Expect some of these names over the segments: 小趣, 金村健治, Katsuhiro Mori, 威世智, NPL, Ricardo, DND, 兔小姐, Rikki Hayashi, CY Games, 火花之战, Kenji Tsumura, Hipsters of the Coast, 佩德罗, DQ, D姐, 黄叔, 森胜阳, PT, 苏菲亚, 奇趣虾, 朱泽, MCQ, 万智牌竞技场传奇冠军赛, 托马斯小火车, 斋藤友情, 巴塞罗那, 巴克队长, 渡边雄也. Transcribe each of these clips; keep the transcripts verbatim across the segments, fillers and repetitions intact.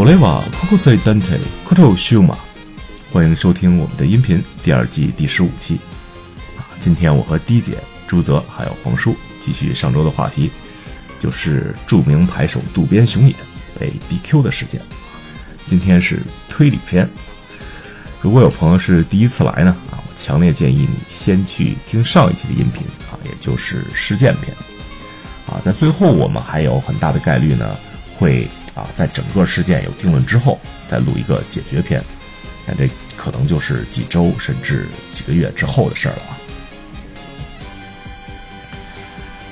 これは国際団体コトシュマ。欢迎收听我们的音频第二季第十五期。今天我和D姐、朱泽还有黄叔继续上周的话题，就是著名牌手渡边雄也被 D Q 的事件。今天是推理篇。如果有朋友是第一次来呢，啊，我强烈建议你先去听上一期的音频啊，也就是事件篇。啊，在最后我们还有很大的概率呢，会啊在整个事件有定论之后，再录一个解决篇。但这可能就是几周甚至几个月之后的事儿了啊。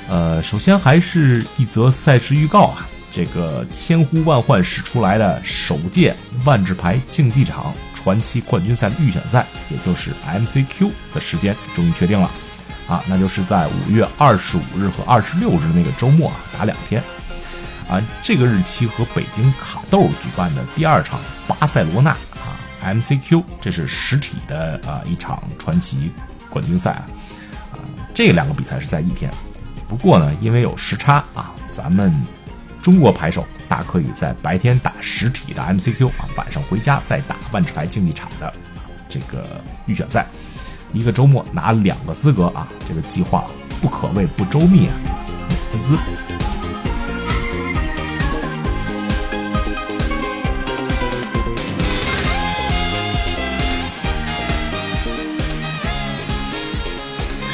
呃，首先还是一则赛事预告啊，这个千呼万唤始出来的首届万智牌竞技场传奇冠军赛的预选赛，也就是 M C Q 的时间终于确定了啊，那就是在五月二十五日和二十六日那个周末啊，打两天啊，这个日期和北京卡豆举办的第二场巴塞罗那啊 M C Q， 这是实体的啊一场传奇冠军赛啊，啊这两个比赛是在一天，不过呢，因为有时差啊，咱们中国牌手大可以在白天打实体的 M C Q 啊，晚上回家再打万智牌竞技场的这个预选赛，一个周末拿两个资格啊，这个计划不可谓不周密啊，美滋滋。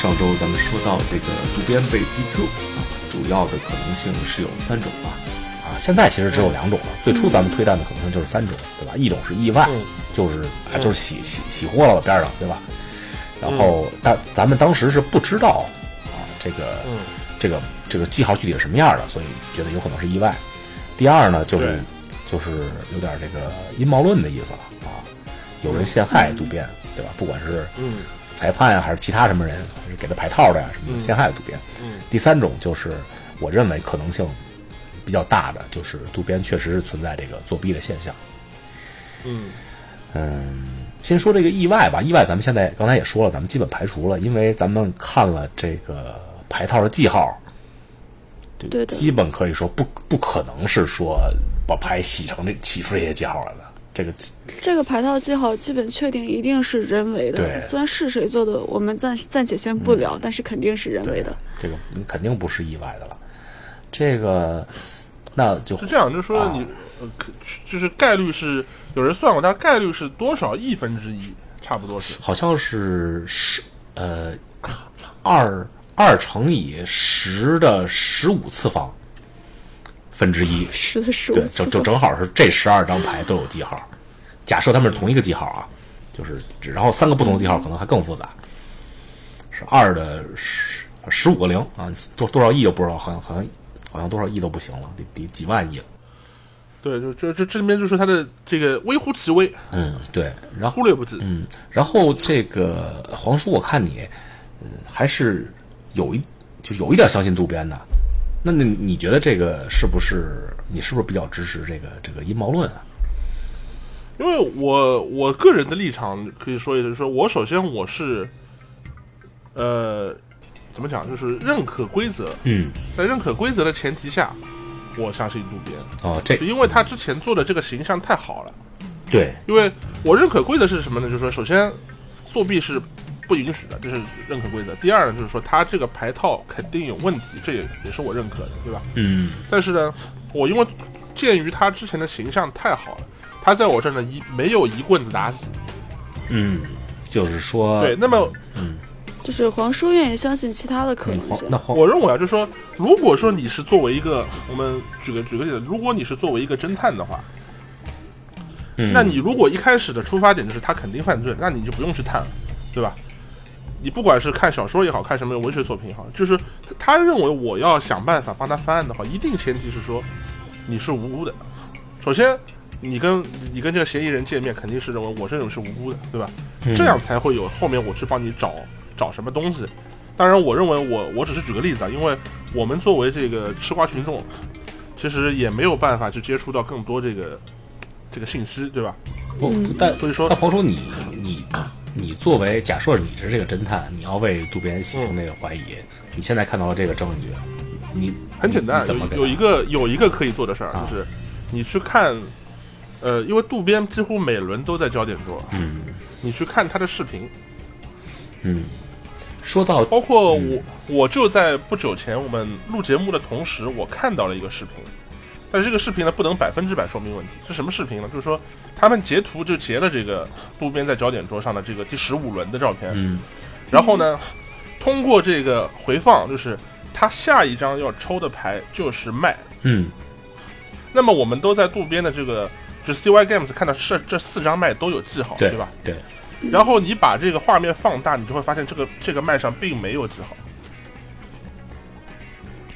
上周咱们说到这个渡边被 D Q 啊，主要的可能性是有三种吧，啊，现在其实只有两种了。最初咱们推断的可能性就是三种，对吧？一种是意外，就是啊，就是洗洗洗货了边上，对吧？然后但咱们当时是不知道啊，这个这个这个记号具体是什么样的，所以觉得有可能是意外。第二呢，就是就是有点这个阴谋论的意思了啊，有人陷害渡边，对吧？不管是嗯。裁判啊，还是其他什么人，还是给他排套的呀、啊，什么陷害渡边、嗯嗯。第三种就是我认为可能性比较大的，就是渡边确实是存在这个作弊的现象。嗯嗯，先说这个意外吧，意外咱们现在刚才也说了，咱们基本排除了，因为咱们看了这个排套的记号，对对，基本可以说不不可能是说把牌洗成这洗出这些记号来的。这个这个牌套记号基本确定一定是人为的，虽然是谁做的我们暂暂且先不聊、嗯，但是肯定是人为的。这个肯定不是意外的了。这个那就是这样，就是说你、啊呃、就是概率是有人算过，它概率是多少亿分之一，差不多是好像是十呃二二乘以十的十五次方。分之一，十的十五，对，就就正好是这十二张牌都有记号，假设他们是同一个记号啊，就是然后三个不同的记号可能还更复杂，是二的十十五个零啊，多多少亿都不知道，好像好像好像多少亿都不行了，得得几万亿了。对，就这这这边就是它的这个微乎其微，嗯，对，然后忽略不计，嗯，然后这个黄叔，我看你、嗯、还是有一就有一点相信渡边的。那你你觉得这个是不是你是不是比较支持这个这个阴谋论啊？因为我我个人的立场可以说一下，说我首先我是，呃，怎么讲，就是认可规则，嗯，在认可规则的前提下，我相信渡边哦，这因为他之前做的这个形象太好了，对，因为我认可规则是什么呢？就是说，首先作弊是。不允许的，这是认可规则。第二呢，就是说他这个牌套肯定有问题，这也也是我认可的，对吧？嗯。但是呢，我因为鉴于他之前的形象太好了，他在我这儿呢一没有一棍子打死。嗯，就是说，对，那么，嗯，就是黄叔愿意相信其他的可能性。嗯、我认为啊，就是说，如果说你是作为一个，我们举个举个例子，如果你是作为一个侦探的话，嗯、那你如果一开始的出发点就是他肯定犯罪，那你就不用去探了，对吧？你不管是看小说也好看什么文学作品也好，就是他认为我要想办法帮他翻案的话，一定前提是说你是无辜的。首先你跟你跟这个嫌疑人见面，肯定是认为我这种是无辜的，对吧、嗯、这样才会有后面我去帮你找找什么东西。当然我认为我我只是举个例子啊，因为我们作为这个吃瓜群众，其实也没有办法去接触到更多这个这个信息，对吧？不、嗯、但所以说但黄叔你你你作为假设你是这个侦探，你要为渡边洗清这个怀疑、嗯，你现在看到了这个证据，你很简单，有有一个有一个可以做的事儿、啊，就是你去看呃，因为渡边几乎每轮都在焦点做，嗯，你去看他的视频，嗯，说到包括我，嗯、我就在不久前我们录节目的同时，我看到了一个视频，但是这个视频呢不能百分之百说明问题。是什么视频呢？就是说他们截图就截了这个渡边在焦点桌上的这个第十五轮的照片，嗯，然后呢，通过这个回放，就是他下一张要抽的牌就是卖，嗯。那么我们都在渡边的这个就 C Y Games 看到这这四张麦都有记号， 对, 对吧？对。然后你把这个画面放大，你就会发现这个这个麦上并没有记号。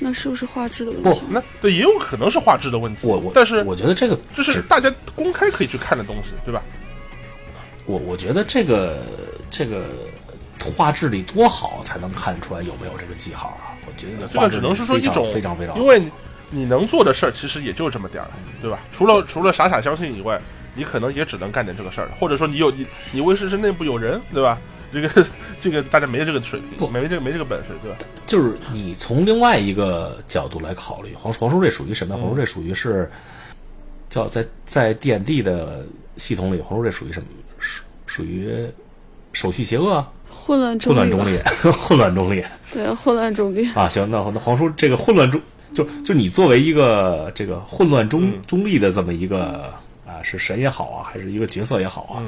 那是不是画质的问题？不，那对，也有可能是画质的问题。我我，但是我觉得这个这是大家公开可以去看的东西，对吧？我我觉得这个这个画质里多好才能看出来有没有这个记号啊！我觉得这个只能是说一种非常非常，因为。你能做的事儿其实也就这么点儿，对吧？除了除了傻傻相信以外，你可能也只能干点这个事儿，或者说你有你你威士忌内部有人，对吧？这个这个大家没这个水平，没这个没这个本事，对吧？就是你从另外一个角度来考虑，黄黄叔这属于什么？黄叔这属于是叫在在 D N D 的系统里，黄叔这属于什么？属属于手续邪恶。混乱中立，混乱中立，混乱中立，对，混乱中立啊！行，那那黄叔这个混乱中，就就你作为一个这个混乱中中立的这么一个啊，是神也好啊，还是一个角色也好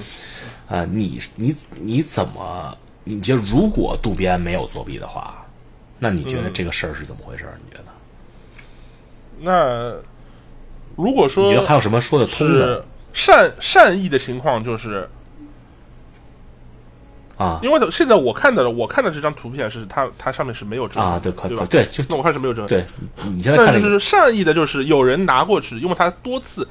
啊，啊，你你你怎么？你觉得如果渡边没有作弊的话，那你觉得这个事儿是怎么回事？你觉得？那如果说你觉得还有什么说得通的？善善意的情况就是。啊，因为现在我看到的，我看到这张图片是它，它上面是没有折痕啊，对，可对吧？对，就那我看是没有折痕。对，你现在看，但是善意的，就是有人拿过去，因为他多次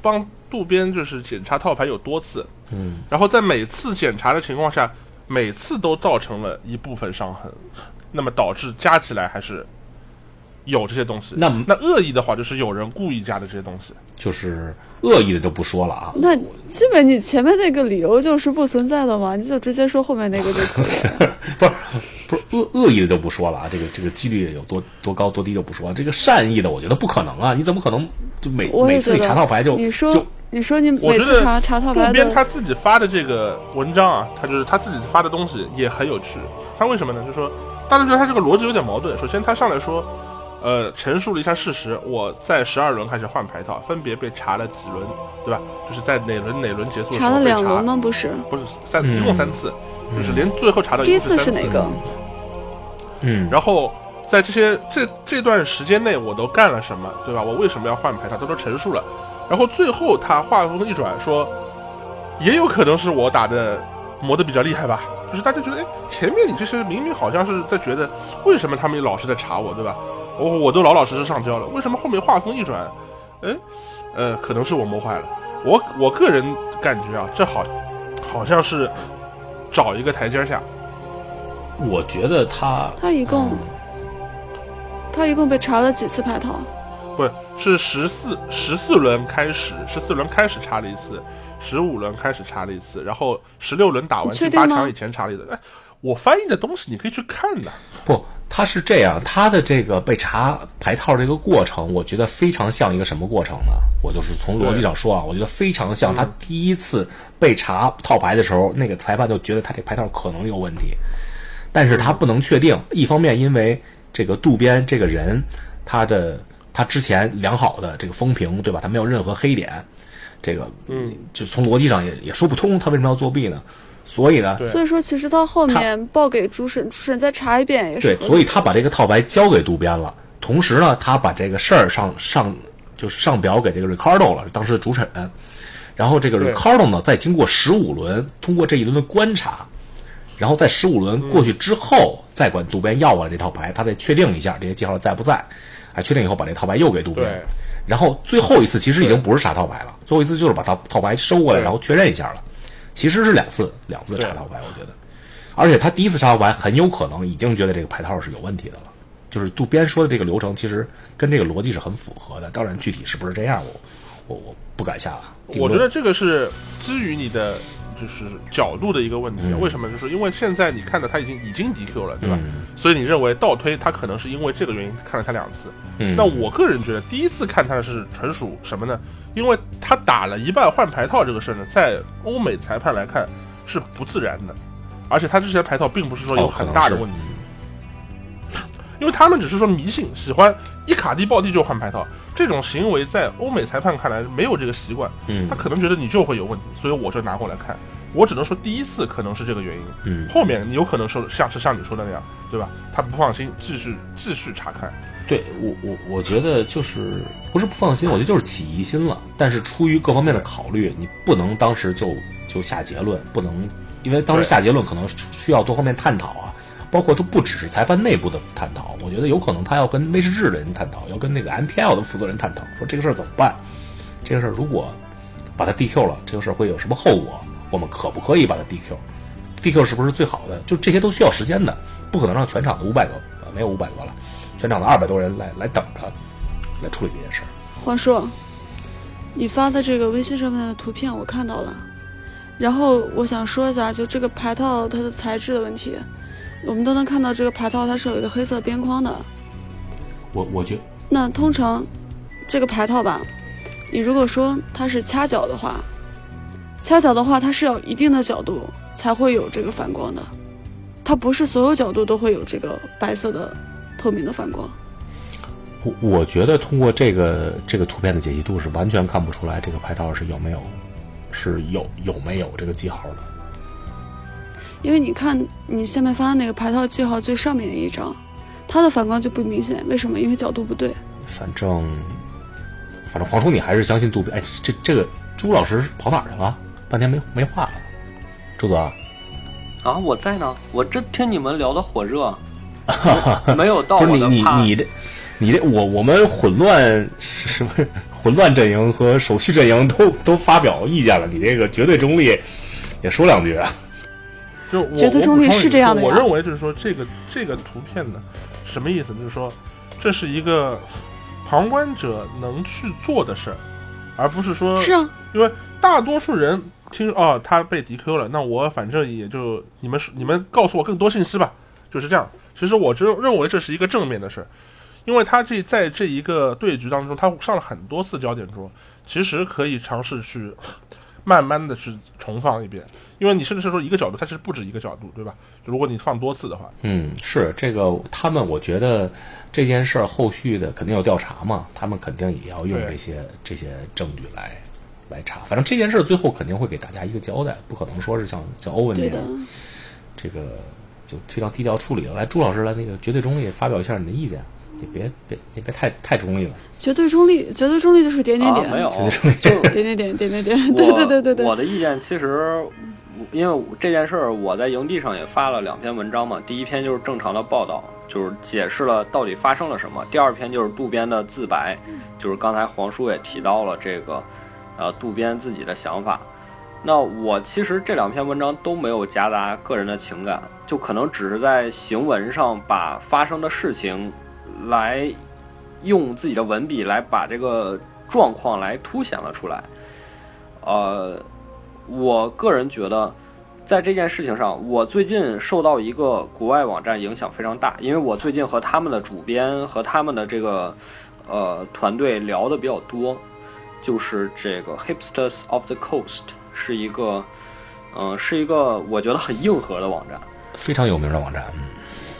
帮渡边就是检查套牌有多次，嗯，然后在每次检查的情况下，每次都造成了一部分伤痕，那么导致加起来还是有这些东西。那那恶意的话，就是有人故意加的这些东西，就是。恶意的就不说了啊，那基本你前面那个理由就是不存在的嘛，你就直接说后面那个就可以了。不是不是恶恶意的就不说了啊，这个这个几率有多多高多低就不说了，这个善意的我觉得不可能啊，你怎么可能就每每次你查套牌就你说就你说你每次查查套牌的，渡边他自己发的这个文章啊，他就是他自己发的东西也很有趣，他为什么呢？就是说大家觉得他这个逻辑有点矛盾，首先他上来说。呃，陈述了一下事实。我在十二轮开始换牌套，分别被查了几轮，对吧？就是在哪轮哪轮结束的时候查了两轮吗？不是，不是三，一共三次，嗯、就是连最后查到一共是三次。第一次是哪个？嗯。然后在这些这这段时间内，我都干了什么，对吧？我为什么要换牌套？他都陈述了。然后最后他话锋一转说，也有可能是我打的磨得比较厉害吧。就是大家觉得，哎，前面你这些明明好像是在觉得，为什么他们老是在查我，对吧？我、哦、我都老老实实上交了，为什么后面话锋一转？哎，呃，可能是我摸坏了。我我个人感觉啊，这好，好像是找一个台阶下。我觉得他他一共、嗯、他一共被查了几次牌套？不是，是十四十四轮开始，十四轮开始查了一次，十五轮开始查了一次，然后十六轮打完第八场以前查了一次。哎，我翻译的东西你可以去看的。不。他是这样，他的这个被查牌套这个过程，我觉得非常像一个什么过程呢？我就是从逻辑上说啊，我觉得非常像他第一次被查套牌的时候，那个裁判就觉得他这牌套可能有问题，但是他不能确定。一方面，因为这个渡边这个人，他的他之前良好的这个风评，对吧？他没有任何黑点，这个嗯，就从逻辑上也也说不通，他为什么要作弊呢？所以呢，所以说其实到后面报给主审，主审再查一遍也是对，所以他把这个套牌交给渡边了，同时呢，他把这个事儿上上就是上表给这个 Ricardo 了，当时的主审。然后这个 Ricardo 呢，再经过十五轮，通过这一轮的观察，然后在十五轮过去之后，嗯、再管渡边要过来这套牌，他再确定一下这些记号在不在，还确定以后把这套牌又给渡边。然后最后一次其实已经不是查套牌了，最后一次就是把套套牌收过来，然后确认一下了。其实是两次两次查套牌，我觉得，而且他第一次查套牌很有可能已经觉得这个牌套是有问题的了，就是渡边说的这个流程其实跟这个逻辑是很符合的，当然具体是不是这样我我我不敢下了。我觉得这个是基于你的就是角度的一个问题。嗯、为什么？就是因为现在你看的他已经已经 D Q 了，对吧？嗯、所以你认为倒推他可能是因为这个原因看了他两次。嗯、那我个人觉得第一次看他是纯属什么呢？因为他打了一半换牌套这个事呢，在欧美裁判来看是不自然的，而且他之前牌套并不是说有很大的问题。哦，因为他们只是说迷信，喜欢一卡地暴地就换牌套，这种行为在欧美裁判看来没有这个习惯，嗯，他可能觉得你就会有问题，所以我就拿过来看。我只能说第一次可能是这个原因，嗯，后面有可能说像是像你说的那样，对吧？他不放心，继续继续查看。对，我我我觉得就是不是不放心，我觉得就是起疑心了。但是出于各方面的考虑，你不能当时就就下结论，不能因为当时下结论可能需要多方面探讨啊。包括都不只是裁判内部的探讨，我觉得有可能他要跟威士忌的人探讨，要跟那个 N P L 的负责人探讨，说这个事儿怎么办？这个事儿如果把他 D Q 了，这个事儿会有什么后果？我们可不可以把他 D Q？D Q 是不是最好的？就这些都需要时间的，不可能让全场的五百个呃没有五百个了，全场的二百多人来来等着来处理这件事儿。话说，你发的这个微信上面的图片我看到了，然后我想说一下，就这个牌套它的材质的问题。我们都能看到这个牌套它是有一个黑色边框的，我我觉得那通常这个牌套吧，你如果说它是掐角的话，掐角的话它是要一定的角度才会有这个反光的，它不是所有角度都会有这个白色的透明的反光。我我觉得通过这个这个图片的解析度是完全看不出来这个牌套是有没有是有有没有这个记号的。因为你看你下面发的那个牌套记号最上面的一张，它的反光就不明显，为什么？因为角度不对。反正反正黄叔你还是相信杜比。哎，这这个朱老师跑哪儿去了？半天没没话了。朱泽啊，我在呢，我这听你们聊的火热没, 没有到我的怕。你你你的你的我我们混乱什么混乱阵营和手续阵营都都发表意见了，你这个绝对中立也说两句啊。就我觉得中立是这样的，我认为就是说这个这个图片呢，什么意思？就是说，这是一个旁观者能去做的事儿，而不是说是啊，因为大多数人听哦，他被 D Q 了，那我反正也就你们你们告诉我更多信息吧，就是这样。其实我就认为这是一个正面的事儿，因为他这在这一个对局当中，他上了很多次焦点桌，其实可以尝试去慢慢的去重放一遍。因为你甚至是说一个角度，它是不止一个角度，对吧？如果你放多次的话，嗯，是这个他们，我觉得这件事儿后续的肯定有调查嘛，他们肯定也要用这些这些证据来来查。反正这件事最后肯定会给大家一个交代，不可能说是像像欧文那样，这个就非常低调处理了。来，朱老师来那个绝对中立发表一下你的意见，你别别你别太太中立了。绝对中立，绝对中立就是点点点，啊、没有，绝对中立就点点点点点点。对对对对对，我的意见其实。因为这件事儿，我在营地上也发了两篇文章嘛。第一篇就是正常的报道，就是解释了到底发生了什么。第二篇就是渡边的自白，就是刚才黄叔也提到了这个，呃，渡边自己的想法。那我其实这两篇文章都没有夹杂个人的情感，就可能只是在行文上把发生的事情，来用自己的文笔来把这个状况来凸显了出来，呃。我个人觉得在这件事情上，我最近受到一个国外网站影响非常大，因为我最近和他们的主编和他们的这个呃团队聊的比较多，就是这个 Hipsters of the Coast 是一个嗯、呃、是一个我觉得很硬核的网站，非常有名的网站。嗯，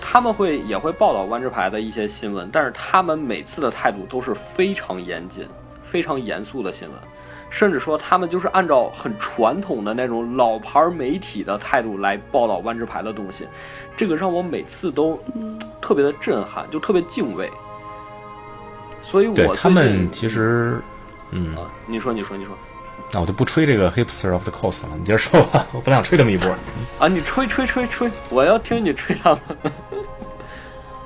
他们会也会报道万智牌的一些新闻，但是他们每次的态度都是非常严谨非常严肃的新闻，甚至说他们就是按照很传统的那种老牌媒体的态度来报道万智牌的东西，这个让我每次都特别的震撼，就特别敬畏。所以我对他们其实嗯、啊、你说你说你说那、啊、我就不吹这个 Hipster of the Coast 了，你接着说吧，我不想吹这么一波啊，你吹吹吹吹，我要听你吹他们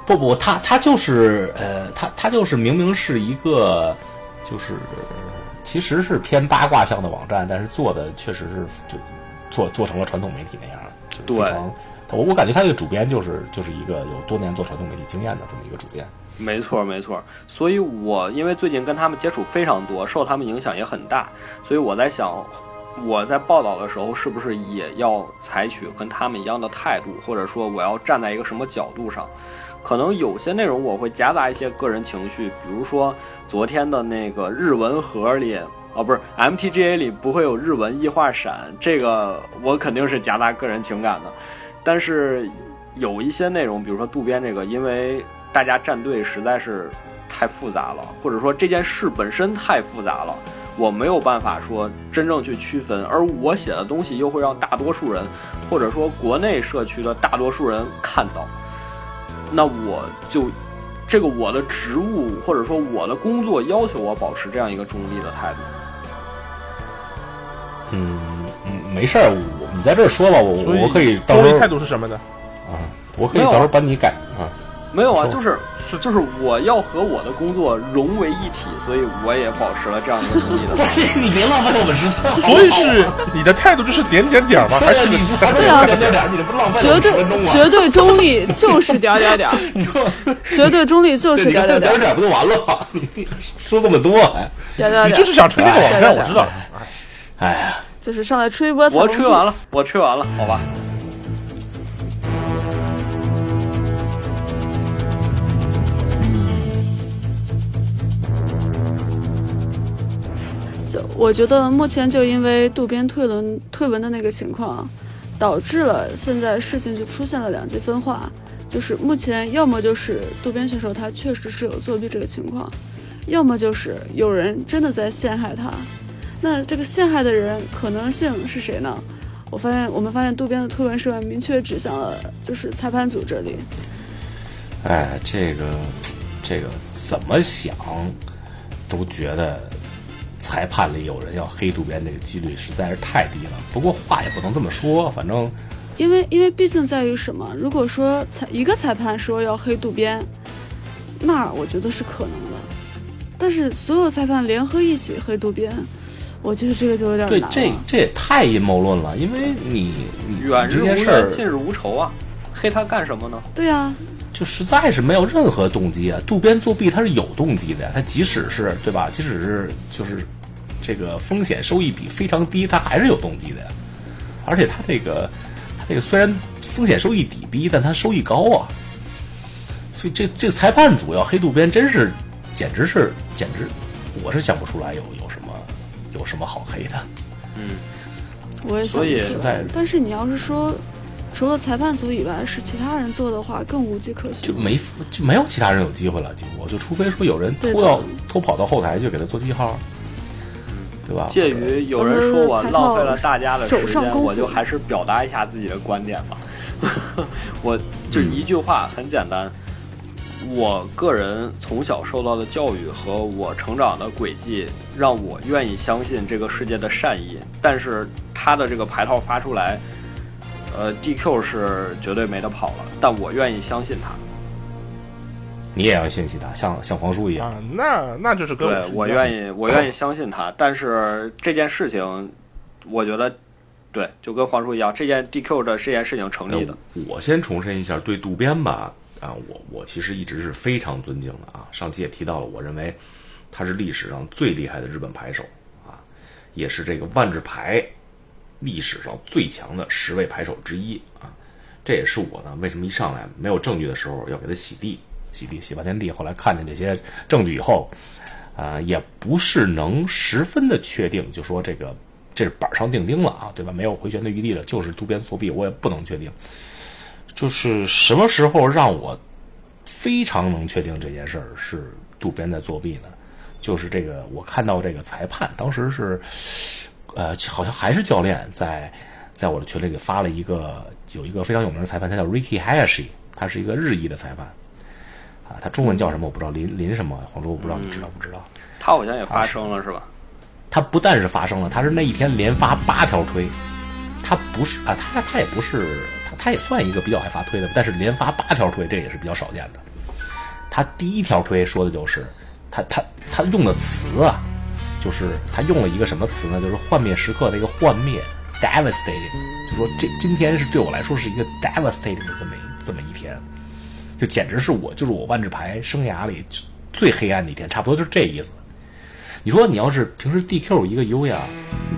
不不他他就是呃他他就是明明是一个就是其实是偏八卦向的网站，但是做的确实是就做做成了传统媒体那样。对，我我感觉他这个主编就是就是一个有多年做传统媒体经验的这么一个主编。没错没错，所以我因为最近跟他们接触非常多，受他们影响也很大，所以我在想我在报道的时候是不是也要采取跟他们一样的态度，或者说我要站在一个什么角度上？可能有些内容我会夹杂一些个人情绪，比如说昨天的那个日文盒里，哦不是 M T G A 里不会有日文异化闪，这个我肯定是夹杂个人情感的。但是有一些内容，比如说渡边这个，因为大家站队实在是太复杂了，或者说这件事本身太复杂了，我没有办法说真正去区分，而我写的东西又会让大多数人，或者说国内社区的大多数人看到，那我就这个我的职务或者说我的工作要求我保持这样一个中立的态度。嗯，没事儿，你在这儿说吧，我我可以到时候。中立态度是什么呢？啊，我可以到时候帮你改啊。没有啊，就是是就是我要和我的工作融为一体，所以我也保持了这样一个中立的。不是你别浪费我们时间。所以是你的态度就是点点点吗？还是你是对啊？点点点，你不浪费我们十分钟吗？绝对绝对中立就是点点点。绝对中立就是点点点。点点不就完了吗？你说这么多，点点点，你就是想吹那个网站，我知道。哎呀，就是上来吹一波。我吹完了，我吹完了，好吧。我觉得目前就因为渡边退文退文的那个情况，导致了现在事情就出现了两极分化，就是目前要么就是渡边选手他确实是有作弊这个情况，要么就是有人真的在陷害他。那这个陷害的人可能性是谁呢？我发现我们发现渡边的推文是明确指向了就是裁判组这里。哎，这个这个怎么想都觉得。裁判里有人要黑渡边，这个几率实在是太低了。不过话也不能这么说，反正因为因为毕竟在于什么？如果说裁一个裁判说要黑渡边，那我觉得是可能的。但是所有裁判联合一起黑渡边，我觉得这个就有点难了。对，这这也太阴谋论了，因为你远日无冤，近日无仇啊，黑他干什么呢？对啊。就实在是没有任何动机啊！渡边作弊他是有动机的，他即使是对吧？即使是就是这个风险收益比非常低，他还是有动机的。而且他这个他这个虽然风险收益底低，但他收益高啊。所以这这个裁判组要黑渡边，真是简直是简直，我是想不出来有有什么有什么好黑的。嗯，我也想不出来。但是你要是说。除了裁判组以外，是其他人做的话，更无迹可寻，就没就没有其他人有机会了，几乎就除非说有人偷到偷跑到后台去给他做记号，对吧？介于有人说我浪费了大家的时间，我就还是表达一下自己的观点吧。我就一句话，很简单。我个人从小受到的教育和我成长的轨迹，让我愿意相信这个世界的善意，但是他的这个牌套发出来。呃 ，D Q 是绝对没得跑了，但我愿意相信他。你也要相信他，像像黄叔一样。啊、那那就是跟我对我愿意，我愿意相信他。但是这件事情，我觉得，对，就跟黄叔一样，这件 D Q 的这件事情成立的。我先重申一下，对渡边吧，啊，我我其实一直是非常尊敬的啊。上期也提到了，我认为他是历史上最厉害的日本牌手啊，也是这个万智牌。历史上最强的十位牌手之一啊，这也是我呢为什么一上来没有证据的时候要给他洗地，洗地洗半天地。后来看见这些证据以后，啊、呃，也不是能十分的确定，就说这个这是板上钉钉了啊，对吧？没有回旋的余地了，就是渡边作弊，我也不能确定。就是什么时候让我非常能确定这件事儿是渡边在作弊呢？就是这个我看到这个裁判当时是。呃，好像还是教练在在我的群里给发了一个有一个非常有名的裁判，他叫 Rikki Hayashi， 他是一个日裔的裁判啊，他中文叫什么我不知道，林林什么黄叔我不知道，你知道不知道？他好像也发生了是吧？他不但是发生了，他是那一天连发八条推，他不是啊，他他也不是他他也算一个比较爱发推的，但是连发八条推这也是比较少见的。他第一条推说的就是他他他用的词啊。就是他用了一个什么词呢？就是幻灭时刻的一个幻灭 ，devastating， 就说这今天是对我来说是一个 devastating 的这么这么一天，就简直是我就是我万智牌生涯里最黑暗的一天，差不多就是这意思。你说你要是平时 D Q 一个优呀，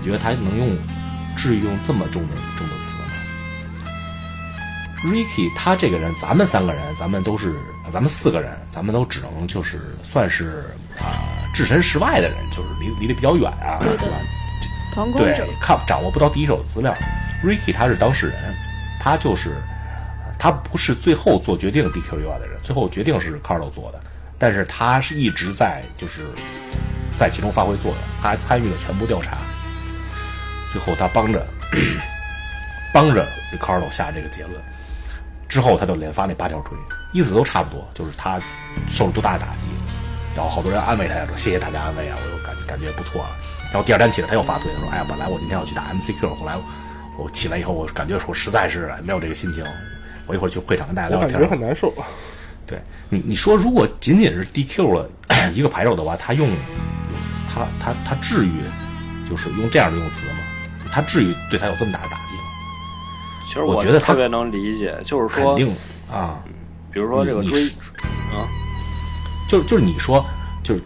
你觉他能用至于用这么重的重的词呢 Rikki 他这个人，咱们三个人，咱们都是咱们四个人，咱们都只能就是算是啊、呃、置身事外的人，就是离离得比较远啊，对吧？旁观者，对，看掌握不到第一手资料。Rikki 他是当事人，他就是他不是最后做决定 D Q U I 的人，最后决定是 Ricardo 做的，但是他是一直在就是在其中发挥作用，他还参与了全部调查，最后他帮着帮着 Ricardo 下这个结论，之后他就连发那八条锤，意思都差不多，就是他受了多大的打击，然后好多人安慰他，说谢谢大家安慰啊，我又感感觉不错啊。然后第二天起来他又发推说，哎呀，本来我今天要去打 M C Q， 后来我起来以后，我感觉我实在是没有这个心情，我一会儿去会场跟大家聊聊天，我感觉很难受。对你，你说如果仅仅是 D Q 了一个牌手的话，他用他他他至于就是用这样的用词吗？他至于对他有这么大的打击吗？其实 我, 我觉得他特别能理解，就是说肯定啊，比如说这个追啊，就是就是你说就是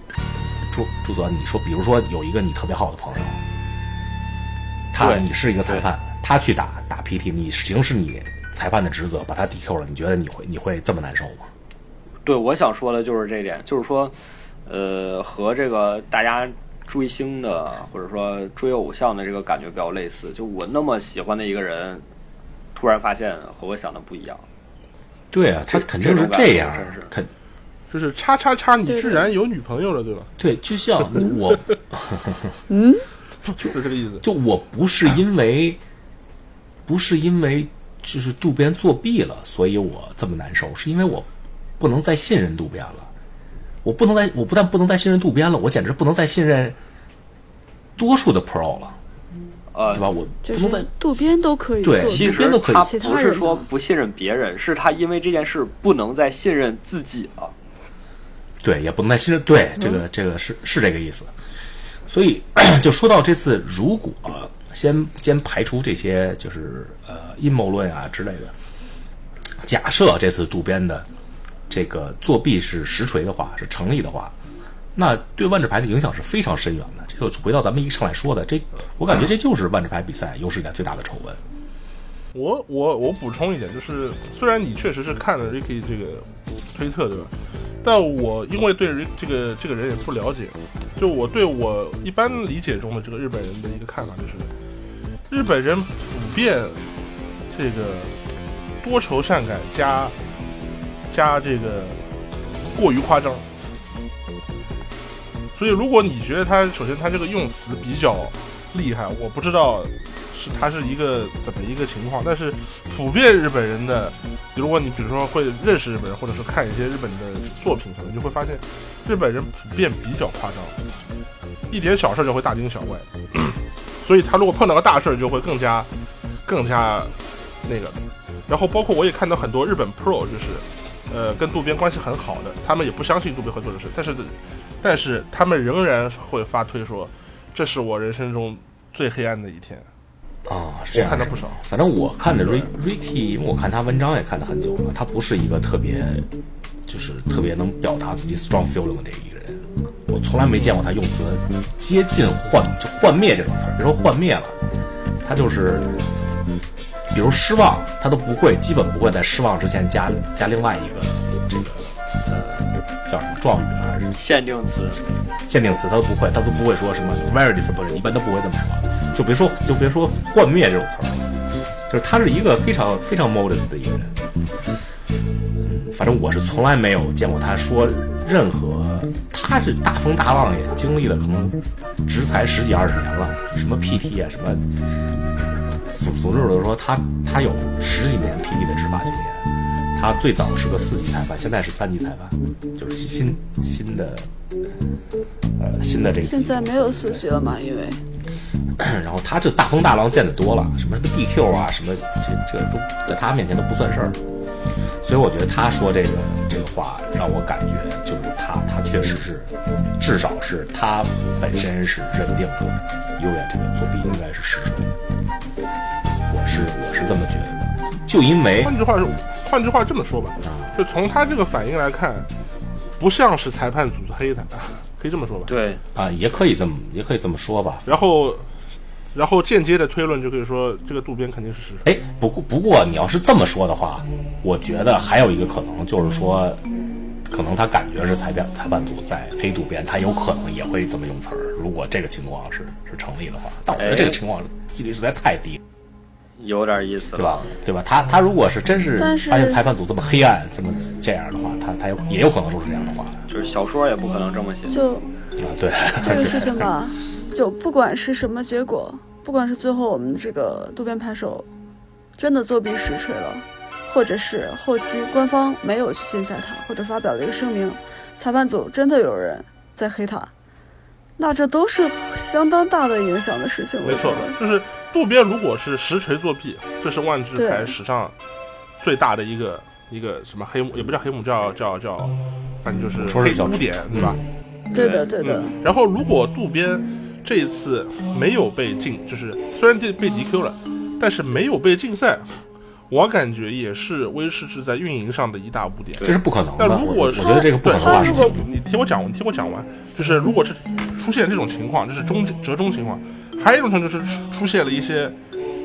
朱朱泽，你说比如说有一个你特别好的朋友，他你是一个裁判，他去打打 P T， 你行使你裁判的职责，把他 D Q 了，你觉得你会你会这么难受吗？对，我想说的就是这点，就是说，呃，和这个大家追星的或者说追偶像的这个感觉比较类似。就我那么喜欢的一个人，突然发现和我想的不一样。对啊，他肯定是这样，真是肯就是叉叉叉，你居然有女朋友了，对吧？对，就像我，嗯，就是这个意思。就我不是因为，不是因为就是渡边作弊了，所以我这么难受，是因为我。不能再信任渡边了，我不能再，我不但不能再信任渡边了，我简直不能再信任多数的 pro 了，呃，对吧？我不能再渡边都可以做，对，其实他不是说不信任别人，是他因为这件事不能再信任自己了，对，也不能再信任，对，这个这个是是这个意思。所以就说到这次，如果先先排除这些就是呃阴谋论啊之类的，假设这次渡边的。这个作弊是实锤的话，是成立的话，那对万智牌的影响是非常深远的。这就回到咱们一上来说的，这我感觉这就是万智牌比赛有史以来最大的丑闻。我我我补充一点，就是虽然你确实是看了 Rikki 这个推特，对吧？但我因为对这个这个人也不了解，就我对我一般理解中的这个日本人的一个看法就是，日本人普遍这个多愁善感加。加这个过于夸张，所以如果你觉得他首先他这个用词比较厉害，我不知道是他是一个怎么一个情况，但是普遍日本人的，如果你比如说会认识日本人，或者是看一些日本的作品，可能就会发现日本人普遍比较夸张，一点小事就会大惊小怪，所以他如果碰到个大事就会更加更加那个，然后包括我也看到很多日本 pro 就是。呃，跟渡边关系很好的，他们也不相信渡边会做的事，但是，但是他们仍然会发推说，这是我人生中最黑暗的一天。啊、哦，是这样。看到不少，反正我看的 Rikki， 因为我看他文章也看了很久了，他不是一个特别，就是特别能表达自己 strong feeling 的这一个人，我从来没见过他用词接近幻就幻灭这种词，别说幻灭了，他就是。比如失望，他都不会，基本不会在失望之前加加另外一个这个呃叫什么状语啊，还是限定词？限定词他都不会，他都不会说什么 very disappointed， 一般都不会这么说。就别说就别说幻灭这种词了，就是他是一个非常非常 modest 的一个人。嗯，反正我是从来没有见过他说任何，他是大风大浪也经历了，可能执裁十几二十年了，什么 P T 啊什么。总总之我就说他他有十几年 P D 的执法经验，他最早是个四级裁判，现在是三级裁判，就是新新的呃新的这个。现在没有四级了嘛，因为。然后他这大风大浪见得多了，什么什么 D Q 啊，什么这这都在他面前都不算事儿，所以我觉得他说这个这个话让我感觉就是他他确实是，至少是他本身是认定的优越这个作弊应该是实锤。我是我是这么觉得，就因为换句话是，换句话这么说吧，就从他这个反应来看，不像是裁判组黑他，可以这么说吧？对啊，也可以这么也可以这么说吧。然后，然后间接的推论就可以说，这个渡边肯定是实锤。哎，不过不过你要是这么说的话，我觉得还有一个可能就是说，可能他感觉是裁判裁判组在黑渡边，他有可能也会这么用词儿。如果这个情况是是成立的话，但我觉得这个情况几率实在太低，有点意思了，对吧？对吧？他他如果是真是发现裁判组这么黑暗，这么这样的话，他他有也有可能说是这样的话。就是小说也不可能这么写。就啊，对这个事情吧。就不管是什么结果，不管是最后我们这个渡边牌手真的作弊实锤了，或者是后期官方没有去禁赛他，或者发表了一个声明，裁判组真的有人在黑他，那这都是相当大的影响的事情。没错，就是渡边如果是实锤作弊，这是万智牌史上最大的一个一个什么黑幕，也不叫黑幕，叫叫叫，反正就是黑污点，对吧？对的，对的。嗯、然后如果渡边这一次没有被禁，就是虽然被 D Q 了，但是没有被禁赛，我感觉也是威士忌在运营上的一大污点，这是不可能的。但如果是 我, 我觉得这个不可能发生。你听我讲，你听我讲完，就是如果是出现这种情况，这是中折中情况，还有一种情况就是出现了一些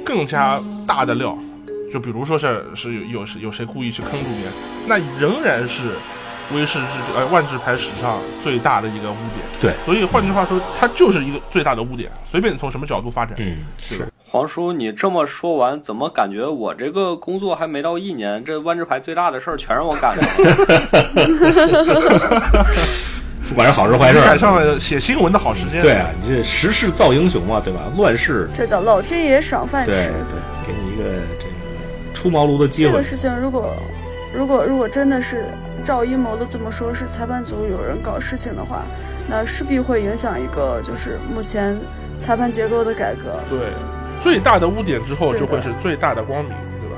更加大的料，就比如说是是有有有谁故意去坑渡边，那仍然是。威士忌呃万智牌史上最大的一个污点，对，所以换句话说，它就是一个最大的污点，随便从什么角度发展，嗯，是。黄叔，你这么说完，怎么感觉我这个工作还没到一年，这万智牌最大的事儿全让我干了，不管是好事坏事，赶上了写新闻的好时间。对啊，你这时势造英雄嘛，对吧？乱世，这叫老天爷赏饭吃，对对，给你一个这个出茅庐的机会。这个事情如果如果如果真的是。照阴谋的这么说，是裁判组有人搞事情的话，那势必会影响一个就是目前裁判结构的改革。对，最大的污点之后就会是最大的光明，对吧？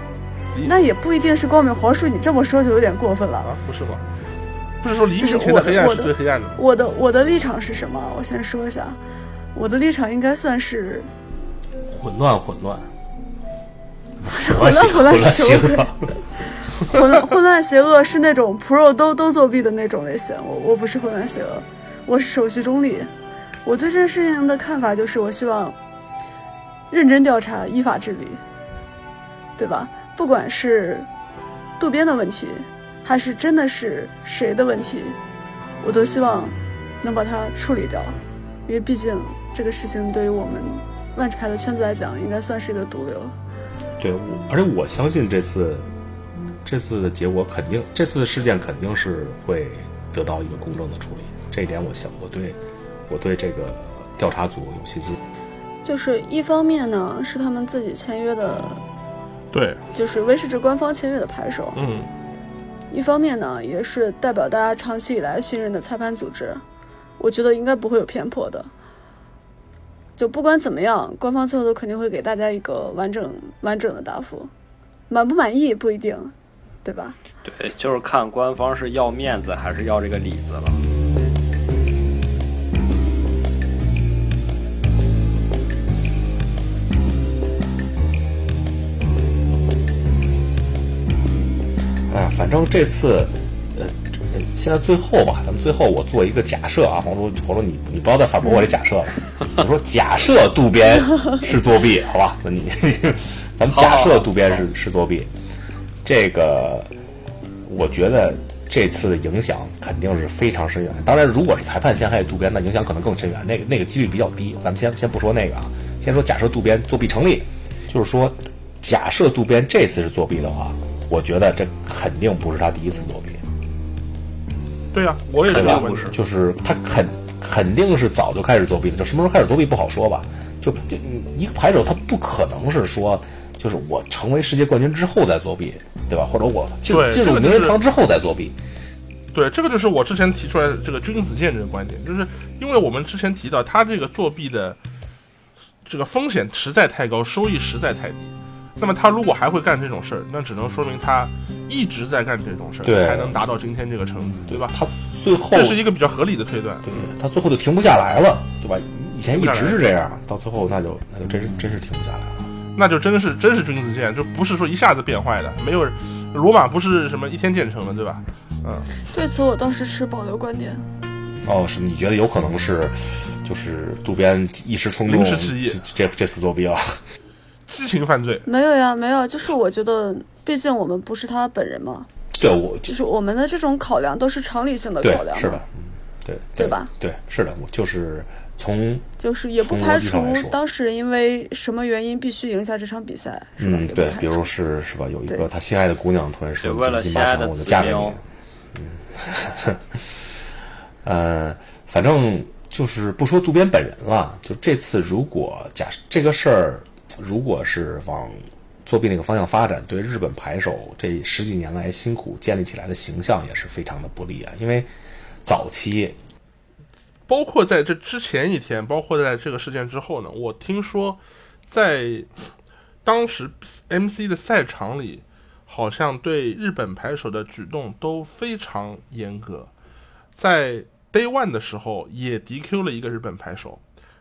那也不一定是光明。黄叔，你这么说就有点过分了啊！不是吧？不是说黎明前的黑暗是最黑暗的。我的我的立场是什么？我先说一下，我的立场应该算是混乱，混乱，混乱，混乱，混乱。混乱混乱邪恶是那种 pro 都都作弊的那种类型，我我不是混乱邪恶，我是守序中立。我对这事情的看法就是，我希望认真调查，依法治理，对吧？不管是渡边的问题，还是真的是谁的问题，我都希望能把它处理掉，因为毕竟这个事情对于我们万智牌的圈子来讲，应该算是一个毒瘤。对，我而且我相信这次。这次的结果肯定，这次的事件肯定是会得到一个公正的处理。这一点，我想我对，我对这个调查组有信心。就是一方面呢，是他们自己签约的，对，就是威士忌官方签约的牌手。嗯。一方面呢，也是代表大家长期以来信任的裁判组织，我觉得应该不会有偏颇的。就不管怎么样，官方最后都肯定会给大家一个完整完整的答复，满不满意不一定。对吧？对，就是看官方是要面子还是要这个里子了。哎、啊，反正这次，呃，现在最后吧，咱们最后我做一个假设啊，黄叔，黄叔你你不要再反驳我这假设了。我说假设渡边是作弊，好吧？那你，咱们假设渡边是是作弊。这个我觉得这次的影响肯定是非常深远。当然如果是裁判陷害渡边，那影响可能更深远，那个那个几率比较低。咱们先先不说那个啊，先说假设渡边作弊成立，就是说假设渡边这次是作弊的话，我觉得这肯定不是他第一次作弊。对啊，我也觉得不是，就是他肯肯定是早就开始作弊了，就什么时候开始作弊不好说吧，就就一个牌手他不可能是说就是我成为世界冠军之后再作弊，对吧？或者我进进入名人堂之后再作弊。对，这个就是我之前提出来的这个君子剑这个观点，就是因为我们之前提到他这个作弊的这个风险实在太高，收益实在太低。那么他如果还会干这种事儿，那只能说明他一直在干这种事儿，才能达到今天这个成绩，对吧？他最后这是一个比较合理的推断，对，他最后就停不下来了，对吧？以前一直是这样，到最后那就那就真是真是停不下来了。那就真是真是君子剑，就不是说一下子变坏的。没有罗马不是什么一天建成的，对吧？嗯，对此我倒是持保留观点。哦，是你觉得有可能是，就是渡边一时冲动，临时起意，这这次作弊啊，激情犯罪。没有呀，没有，就是我觉得，毕竟我们不是他本人嘛。对，我就是我们的这种考量都是常理性的考量。是的，对对吧？对，是的，我就是从就是也不排除当时因为什么原因必须赢下这场比赛。嗯，对，比如是是吧？有一个他心爱的姑娘突然说：“你金八强，我就嫁给你。”嗯，呃，反正就是不说渡边本人了，就这次如果假这个事儿。如果是往作弊那个方向发展，对日本牌手这十几年来辛苦建立起来的形象也是非常的不利啊。因为早期，包括在这之前一天，包括在这个事件之后呢，我听说在当时 M C 的赛场里，好像对日本牌手的举动都非常严格。在 Day One 的时候，也 D Q 了一个日本牌手。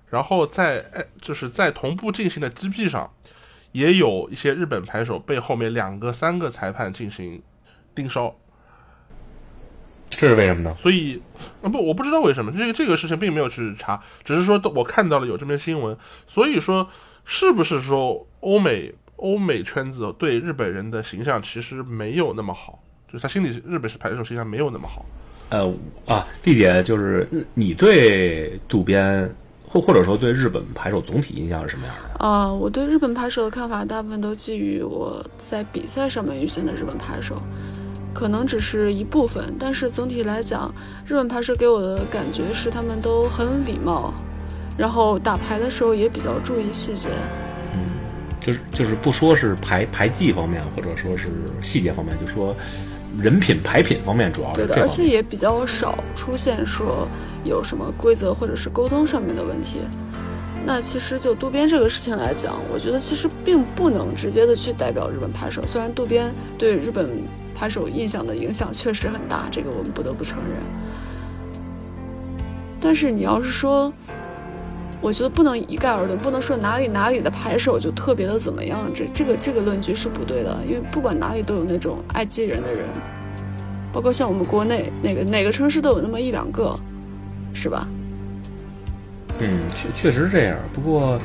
然后在就是在同步进行的 G P 上，也有一些日本牌手被后面两个三个裁判进行盯梢，这是为什么呢？所以啊不，我不知道为什么这个这个事情并没有去查，只是说我看到了有这篇新闻，所以说是不是说欧美欧美圈子对日本人的形象其实没有那么好，就是他心里日本牌手形象没有那么好。呃啊，丽姐，就是你对渡边。或或者说对日本牌手总体印象是什么样的啊？我对日本牌手的看法大部分都基于我在比赛上面遇见的日本牌手，可能只是一部分，但是总体来讲，日本牌手给我的感觉是他们都很礼貌，然后打牌的时候也比较注意细节。嗯，就是就是不说是牌牌技方面，或者说是细节方面，就说人品牌品方面主要是对的，而且也比较少出现说有什么规则或者是沟通上面的问题。那其实就渡边这个事情来讲，我觉得其实并不能直接的去代表日本牌手，虽然渡边对日本牌手印象的影响确实很大，这个我们不得不承认，但是你要是说我觉得不能一概而论，不能说哪里哪里的牌手就特别的怎么样，这这个这个论据是不对的，因为不管哪里都有那种爱激人的人，包括像我们国内哪个哪个城市都有那么一两个，是吧？嗯，确确实这样。不过，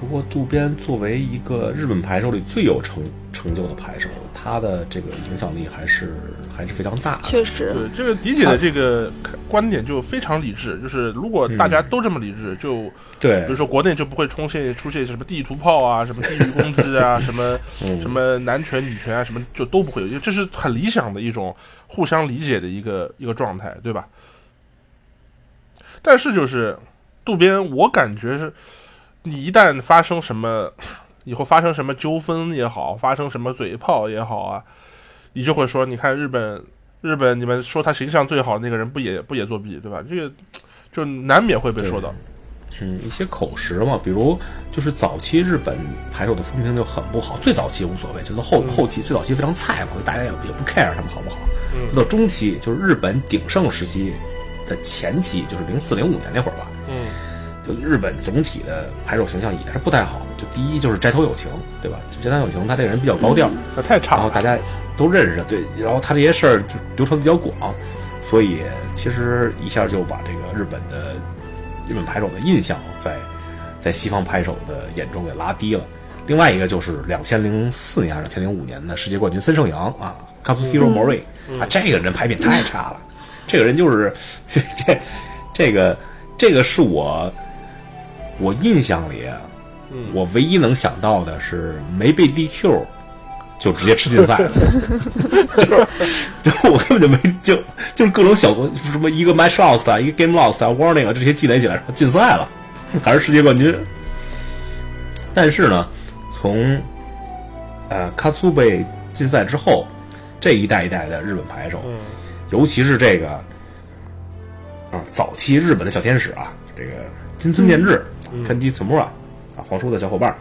不过渡边作为一个日本牌手里最有成成就的牌手，他的这个影响力还是还是非常大的。确实，对这个迪姐的这个观点就非常理智，就是如果大家都这么理智，嗯、就对，比如说国内就不会出现出现什么地图炮啊，什么地域攻击啊，什么、嗯、什么男权女权啊，什么就都不会有，这是很理想的一种互相理解的一个一个状态，对吧？但是就是渡边，我感觉是，你一旦发生什么。以后发生什么纠纷也好，发生什么嘴炮也好啊，你就会说，你看日本，日本你们说他形象最好那个人不也不也作弊，对吧？这个就难免会被说到。嗯，一些口实嘛，比如就是早期日本牌手的风评就很不好，最早期无所谓，就是后、嗯、后期最早期非常菜嘛，大家也也不 care 他们好不好。嗯、到中期就是日本鼎盛时期的前期，就是零四零五年那会儿吧。嗯。就日本总体的牌手形象也是不太好，就第一就是斋藤友情，对吧？就斋藤友情他这个人比较高调，嗯、太差了，然后大家都认识，对，然后他这些事儿就流传比较广，所以其实一下就把这个日本的日本牌手的印象在在西方牌手的眼中给拉低了。另外一个就是两千零四年、两千零五年的世界冠军森胜阳啊 ，Katsuhiro Mori 啊，这个人牌品太差了，嗯、这个人就是这这个这个是我。我印象里，我唯一能想到的是没被 D Q 就直接吃禁赛，就是就是我根本就没就就是各种小什么一个 match lost 啊，一个 game lost 啊 warning 啊这些积累起来禁赛了，还是世界冠军。但是呢，从呃卡苏被禁赛之后，这一代一代的日本牌手，尤其是这个啊、呃、早期日本的小天使啊，这个金村健治。嗯Kenji Tsumura啊，黄叔的小伙伴，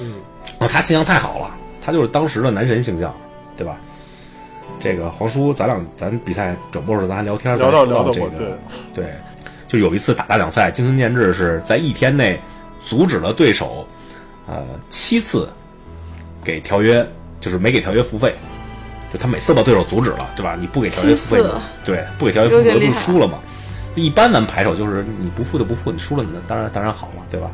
嗯，啊，他形象太好了，他就是当时的男神形象，对吧？这个黄叔，咱俩咱比赛转播的时候，咱还聊天，聊到聊到这个，对，就有一次打大奖赛，金村健治是在一天内阻止了对手，呃，七次给条约，就是没给条约付费，就他每次把对手阻止了，对吧？你不给条约付费，对，不给条约付费不是输了吗？一般咱们排手就是你不负就不负，你输了你当然当然好了，对吧？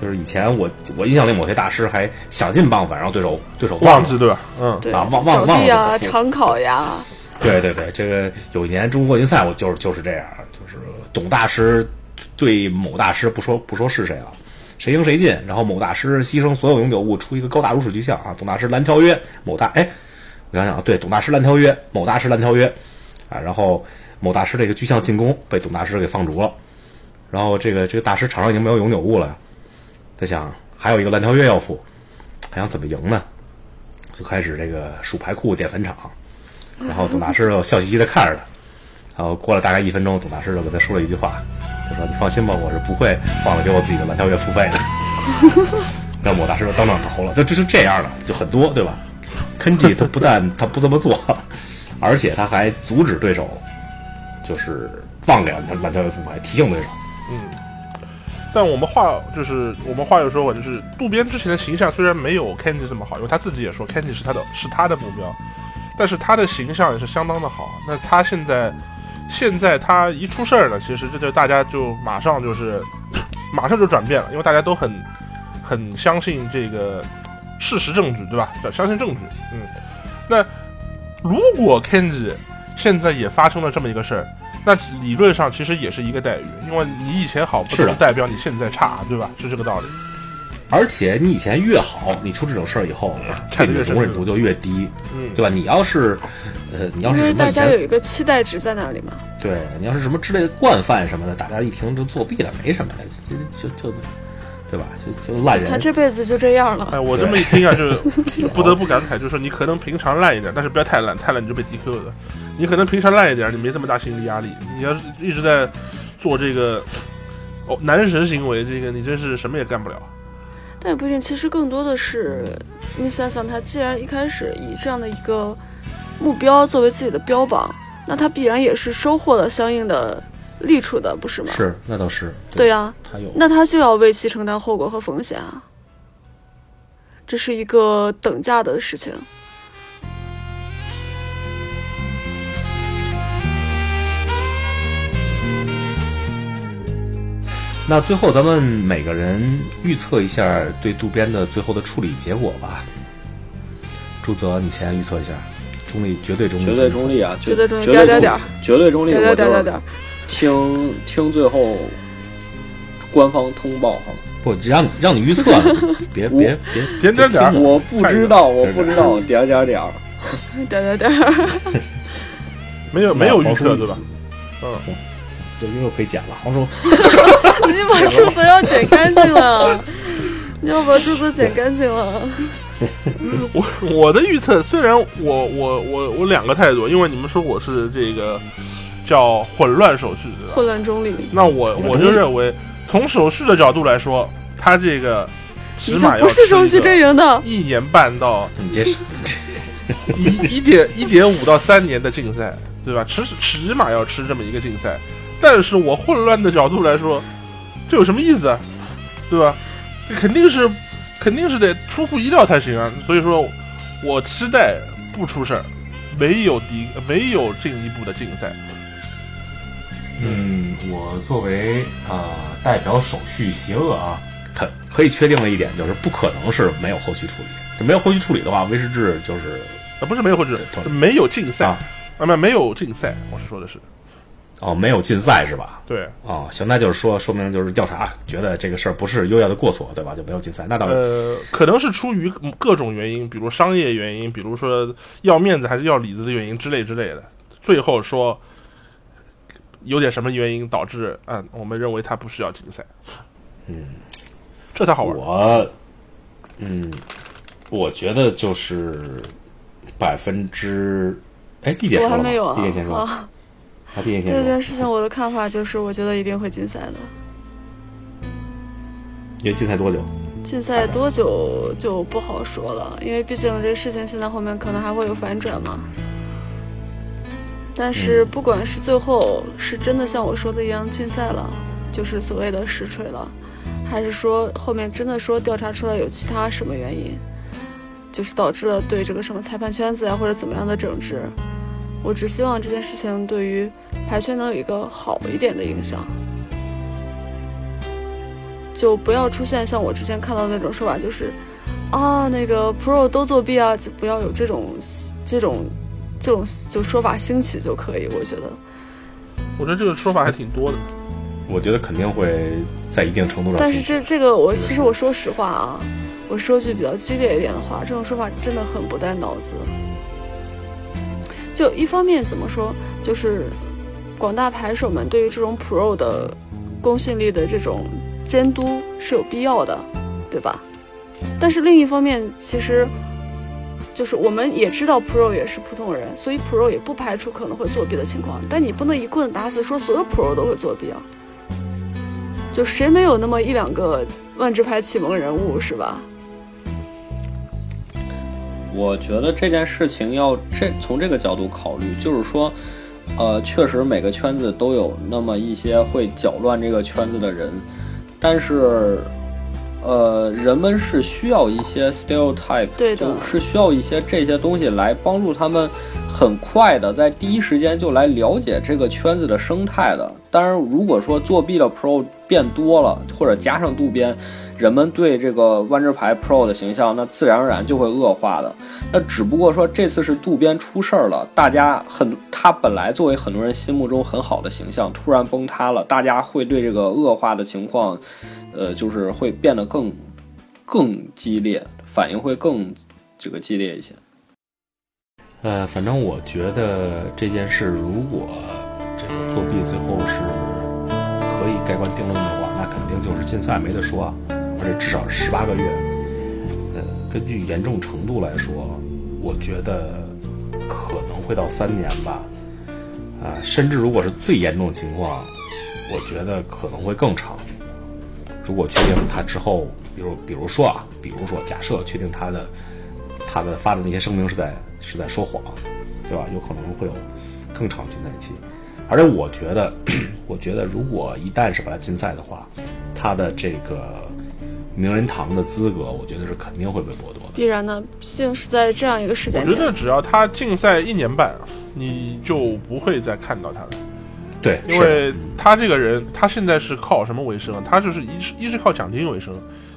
就是以前我我印象里某些大师还想尽办法让对手对手忘记，对吧？嗯，对啊，忘忘忘了长考呀。对对对，这个有一年中国银赛，我就是就是这样，就是董大师对某大师不说不说是谁了，谁赢谁进，然后某大师牺牲所有永久物出一个高大如水巨象啊，董大师蓝条约，某大哎，我想想啊，对，董大师蓝条约，某大师蓝条约啊，然后某大师这个巨象进攻被董大师给放逐了，然后这个这个大师场上已经没有永久物了。在想还有一个蓝条约要付，还想怎么赢呢？就开始这个数牌库点坟场，然后董大师就笑嘻嘻的看着他，然后过了大概一分钟，董大师就跟他说了一句话，就说：“你放心吧，我是不会忘了给我自己的蓝条约付费的。”让某大师就当场投了，就就就这样的，就很多，对吧？Kenji 他不但他不这么做，而且他还阻止对手，就是忘给他蓝条约付费，提醒对手。嗯。但我们话就是我们话又说回，就是渡边之前的形象虽然没有 Kenji 这么好，因为他自己也说 Kenji 是他的是他的目标，但是他的形象也是相当的好。那他现在现在他一出事儿呢，其实这就大家就马上就是马上就转变了，因为大家都很很相信这个事实证据，对吧？相信证据。嗯，那如果 Kenji 现在也发生了这么一个事儿，那理论上其实也是一个待遇，因为你以前好不代表你现在差，对吧？是这个道理。而且你以前越好，你出这种事儿以后，对你的容忍度就越低，嗯，对吧？你要是呃，你要是因为大家有一个期待值在那里嘛。对，你要是什么之类的惯犯什么的，大家一听就作弊了，没什么的，就就就，对吧？就就烂人，他这辈子就这样了。哎，我这么一听啊，就不得不感慨，就是你可能平常烂一点，但是不要太烂，太烂你就被 D Q 了。你可能平常烂一点，你没这么大心理压力。你要是一直在做这个哦男神行为，这个你真是什么也干不了。但也不一定，其实更多的是你想想，他既然一开始以这样的一个目标作为自己的标榜，那他必然也是收获了相应的利处的，不是吗？是，那倒是。对呀，他有，那他就要为其承担后果和风险啊，这是一个等价的事情。那最后咱们每个人预测一下对渡边的最后的处理结果吧。朱泽，你先预测一下。中立，绝对中立，绝对中立啊！绝对中立，点点点，绝对中立。我就是听听最后官方通报好了。不，让让你预测，别别别点点点，我不知道，我不知道，点点点，点点点，没有没有预测对吧？嗯。就因为可以剪了，黄叔，你把柱子要剪干净了，你要把柱子剪干净了。我我的预测，虽然我我我我两个态度，因为你们说我是这个叫混乱手续，混乱中立。那我我就认为，从手续的角度来说，他这个起码要不是手续阵营的，一年半到你这是一一点一点五到三年的竞赛，对吧？起起码要吃这么一个竞赛。但是我混乱的角度来说，这有什么意思啊？对吧？这肯定是，肯定是得出乎意料才行啊。所以说，我期待不出事儿，没有第没有进一步的竞赛。嗯，我作为啊、呃、代表手续邪恶啊，可可以确定的一点就是，不可能是没有后续处理。这没有后续处理的话，威士忌就是啊，不是没有后续，没有竞赛啊，没没有竞赛，我是说的是。哦，没有禁赛是吧？对，哦，行，那就是说，说明就是调查觉得这个事儿不是优雅的过错，对吧？就没有禁赛，那当然，呃，可能是出于各种原因，比如商业原因，比如说要面子还是要里子的原因之类之类的，最后说有点什么原因导致，嗯，我们认为他不需要禁赛，嗯，这才好玩。我，嗯，我觉得就是百分之，哎，地铁说了吗？我还没有啊，地铁先说。对这件事情，我的看法就是，我觉得一定会禁赛的。因为禁赛多久？禁赛多久就不好说了，因为毕竟这事情现在后面可能还会有反转嘛。但是不管是最后是真的像我说的一样禁赛了，就是所谓的实锤了，还是说后面真的说调查出来有其他什么原因，就是导致了对这个什么裁判圈子呀、啊、或者怎么样的整治。我只希望这件事情对于排圈能有一个好一点的影响，就不要出现像我之前看到那种说法，就是啊那个 pro 都作弊啊，就不要有这种这种这种就说法兴起就可以。我觉得我觉得这个说法还挺多的，我觉得肯定会在一定程度上，但是这这个我其实我说实话啊，我说句比较激烈一点的话，这种说法真的很不带脑子。就一方面怎么说，就是广大牌手们对于这种 pro 的公信力的这种监督是有必要的，对吧？但是另一方面，其实就是我们也知道 pro 也是普通人，所以 pro 也不排除可能会作弊的情况，但你不能一棍打死说所有 pro 都会作弊啊，就谁没有那么一两个万智牌启蒙人物，是吧？我觉得这件事情要这从这个角度考虑，就是说呃，确实每个圈子都有那么一些会搅乱这个圈子的人，但是呃，人们是需要一些 stereotype， 对的，就是需要一些这些东西来帮助他们很快的在第一时间就来了解这个圈子的生态的。当然如果说作弊的 pro 变多了，或者加上渡边，人们对这个万智牌 pro 的形象那自然而然就会恶化的。那只不过说这次是渡边出事了，大家很他本来作为很多人心目中很好的形象突然崩塌了，大家会对这个恶化的情况呃，就是会变得更更激烈，反应会更这个激烈一些。呃，反正我觉得这件事如果这个作弊最后是可以盖棺定论的话，那肯定就是禁赛没得说啊，而且至少十八个月。呃，根据严重程度来说，我觉得可能会到三年吧。啊、呃，甚至如果是最严重的情况，我觉得可能会更长。如果确定他之后，比如比如说啊，比如说假设确定他的他的发的那些声明是在是在说谎，对吧？有可能会有更长禁赛期。而且我觉得，我觉得如果一旦是把他禁赛的话，他的这个名人堂的资格，我觉得是肯定会被剥夺的。必然呢，毕竟是在这样一个时间点。我觉得只要他禁赛一年半，你就不会再看到他了。对，因为他这个人，他现在是靠什么为生？他就是一是一是靠奖金为生。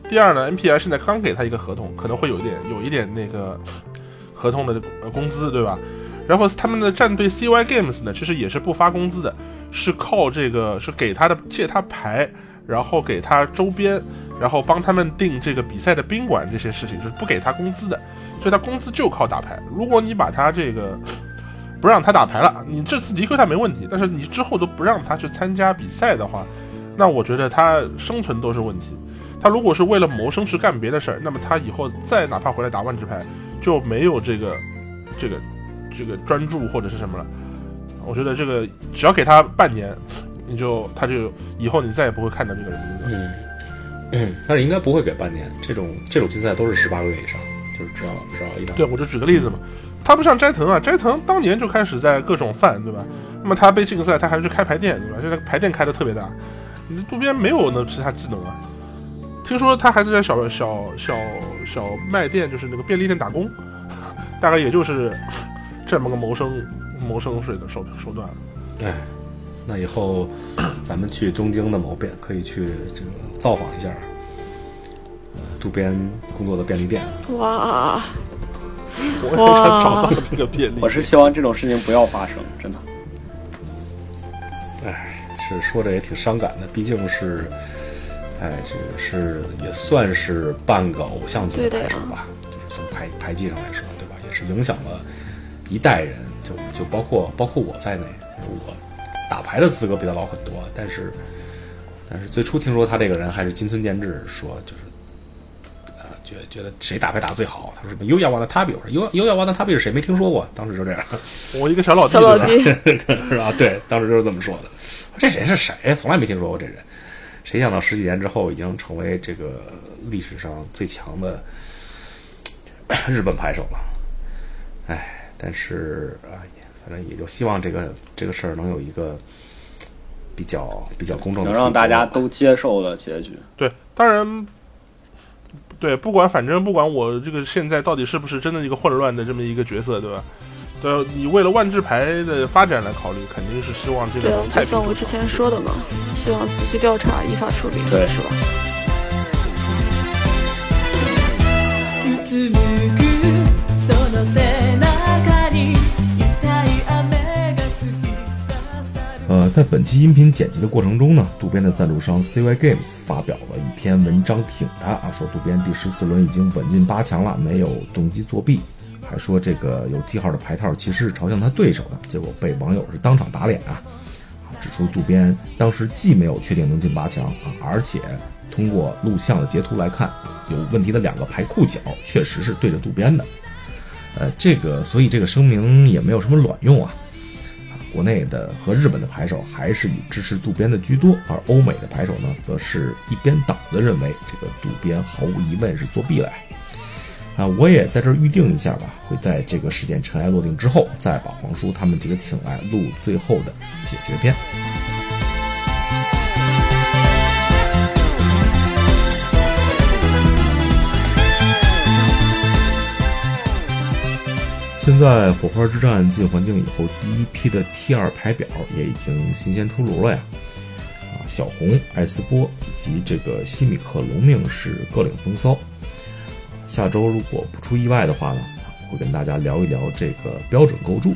第二呢 ，N P L 现在刚给他一个合同，可能会有一点有一点那个合同的工资，对吧？然后他们的战队 C Y Games 呢，其实也是不发工资的，是靠这个是给他的借他牌，然后给他周边，然后帮他们订这个比赛的宾馆，这些事情是不给他工资的，所以他工资就靠打牌。如果你把他这个不让他打牌了，你这次 D Q 他没问题，但是你之后都不让他去参加比赛的话，那我觉得他生存都是问题。他如果是为了谋生去干别的事儿，那么他以后再哪怕回来打万智牌就没有这个这个这个专注或者是什么了。我觉得这个只要给他半年，你就他就以后你再也不会看到这个人名字。嗯嗯，但是应该不会给半年，这种这种竞赛都是十八个月以上，就是只要只要一档。对，我就举个例子嘛，他不像斋藤啊，斋藤当年就开始在各种犯，对吧？那么他被禁赛，他还是开牌店，对吧？现在牌店开的特别大，你渡边没有那其他技能啊。听说他还是在小小小小卖店，就是那个便利店打工，大概也就是这么个谋生谋生水的手手段了。哎，那以后咱们去东京的某便可以去这个造访一下渡边工作的便利店。哇！我也想找到那个便利店。我是希望这种事情不要发生，真的。哎，是说着也挺伤感的，毕竟是，哎，这个是也算是半个偶像级的牌手吧，就是从牌牌技上来说，对吧？也是影响了一代人，就就包括包括我在内，我。打牌的资格比他老很多，但是，但是最初听说他这个人还是金村健治说，就是，呃，觉得觉得谁打牌打得最好？他说什么优雅瓦纳塔比，我说优优雅瓦纳塔比是谁？没听说过，当时就这样。我一个小老弟，小老弟是吧？对，当时就是这么说的。这人是谁？从来没听说过这人。谁想到十几年之后，已经成为这个历史上最强的日本牌手了。哎，但是啊。反正也就希望这个这个事儿能有一个比较比较公正的，能让大家都接受的结局。对，当然，对，不管反正不管我这个现在到底是不是真的一个混乱的这么一个角色，对吧？呃，你为了万智牌的发展来考虑，肯定是希望这个。对啊，就像我之前说的嘛，希望仔细调查，依法处理，对，是吧？呃，在本期音频剪辑的过程中呢，渡边的赞助商 C Y Games 发表了一篇文章挺他啊，说渡边第十四轮已经稳进八强了，没有动机作弊，还说这个有记号的牌套其实是朝向他对手的，结果被网友是当场打脸啊！指出渡边当时既没有确定能进八强啊，而且通过录像的截图来看，有问题的两个牌裤角确实是对着渡边的。呃，这个所以这个声明也没有什么卵用啊。国内的和日本的牌手还是以支持渡边的居多，而欧美的牌手呢，则是一边倒的认为这个渡边毫无疑问是作弊来。啊，我也在这儿预定一下吧，会在这个事件尘埃落定之后，再把黄叔他们几个请来录最后的解决篇。现在火花之战进环境以后，第一批的 T 二 牌表也已经新鲜出炉了呀！啊，小红、艾斯波以及这个西米克龙命是各领风骚。下周如果不出意外的话呢，会跟大家聊一聊这个标准构筑，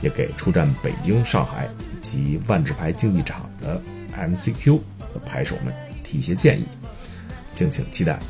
也给出战北京、上海以及万智牌竞技场的 M C Q 的牌手们提一些建议，敬请期待。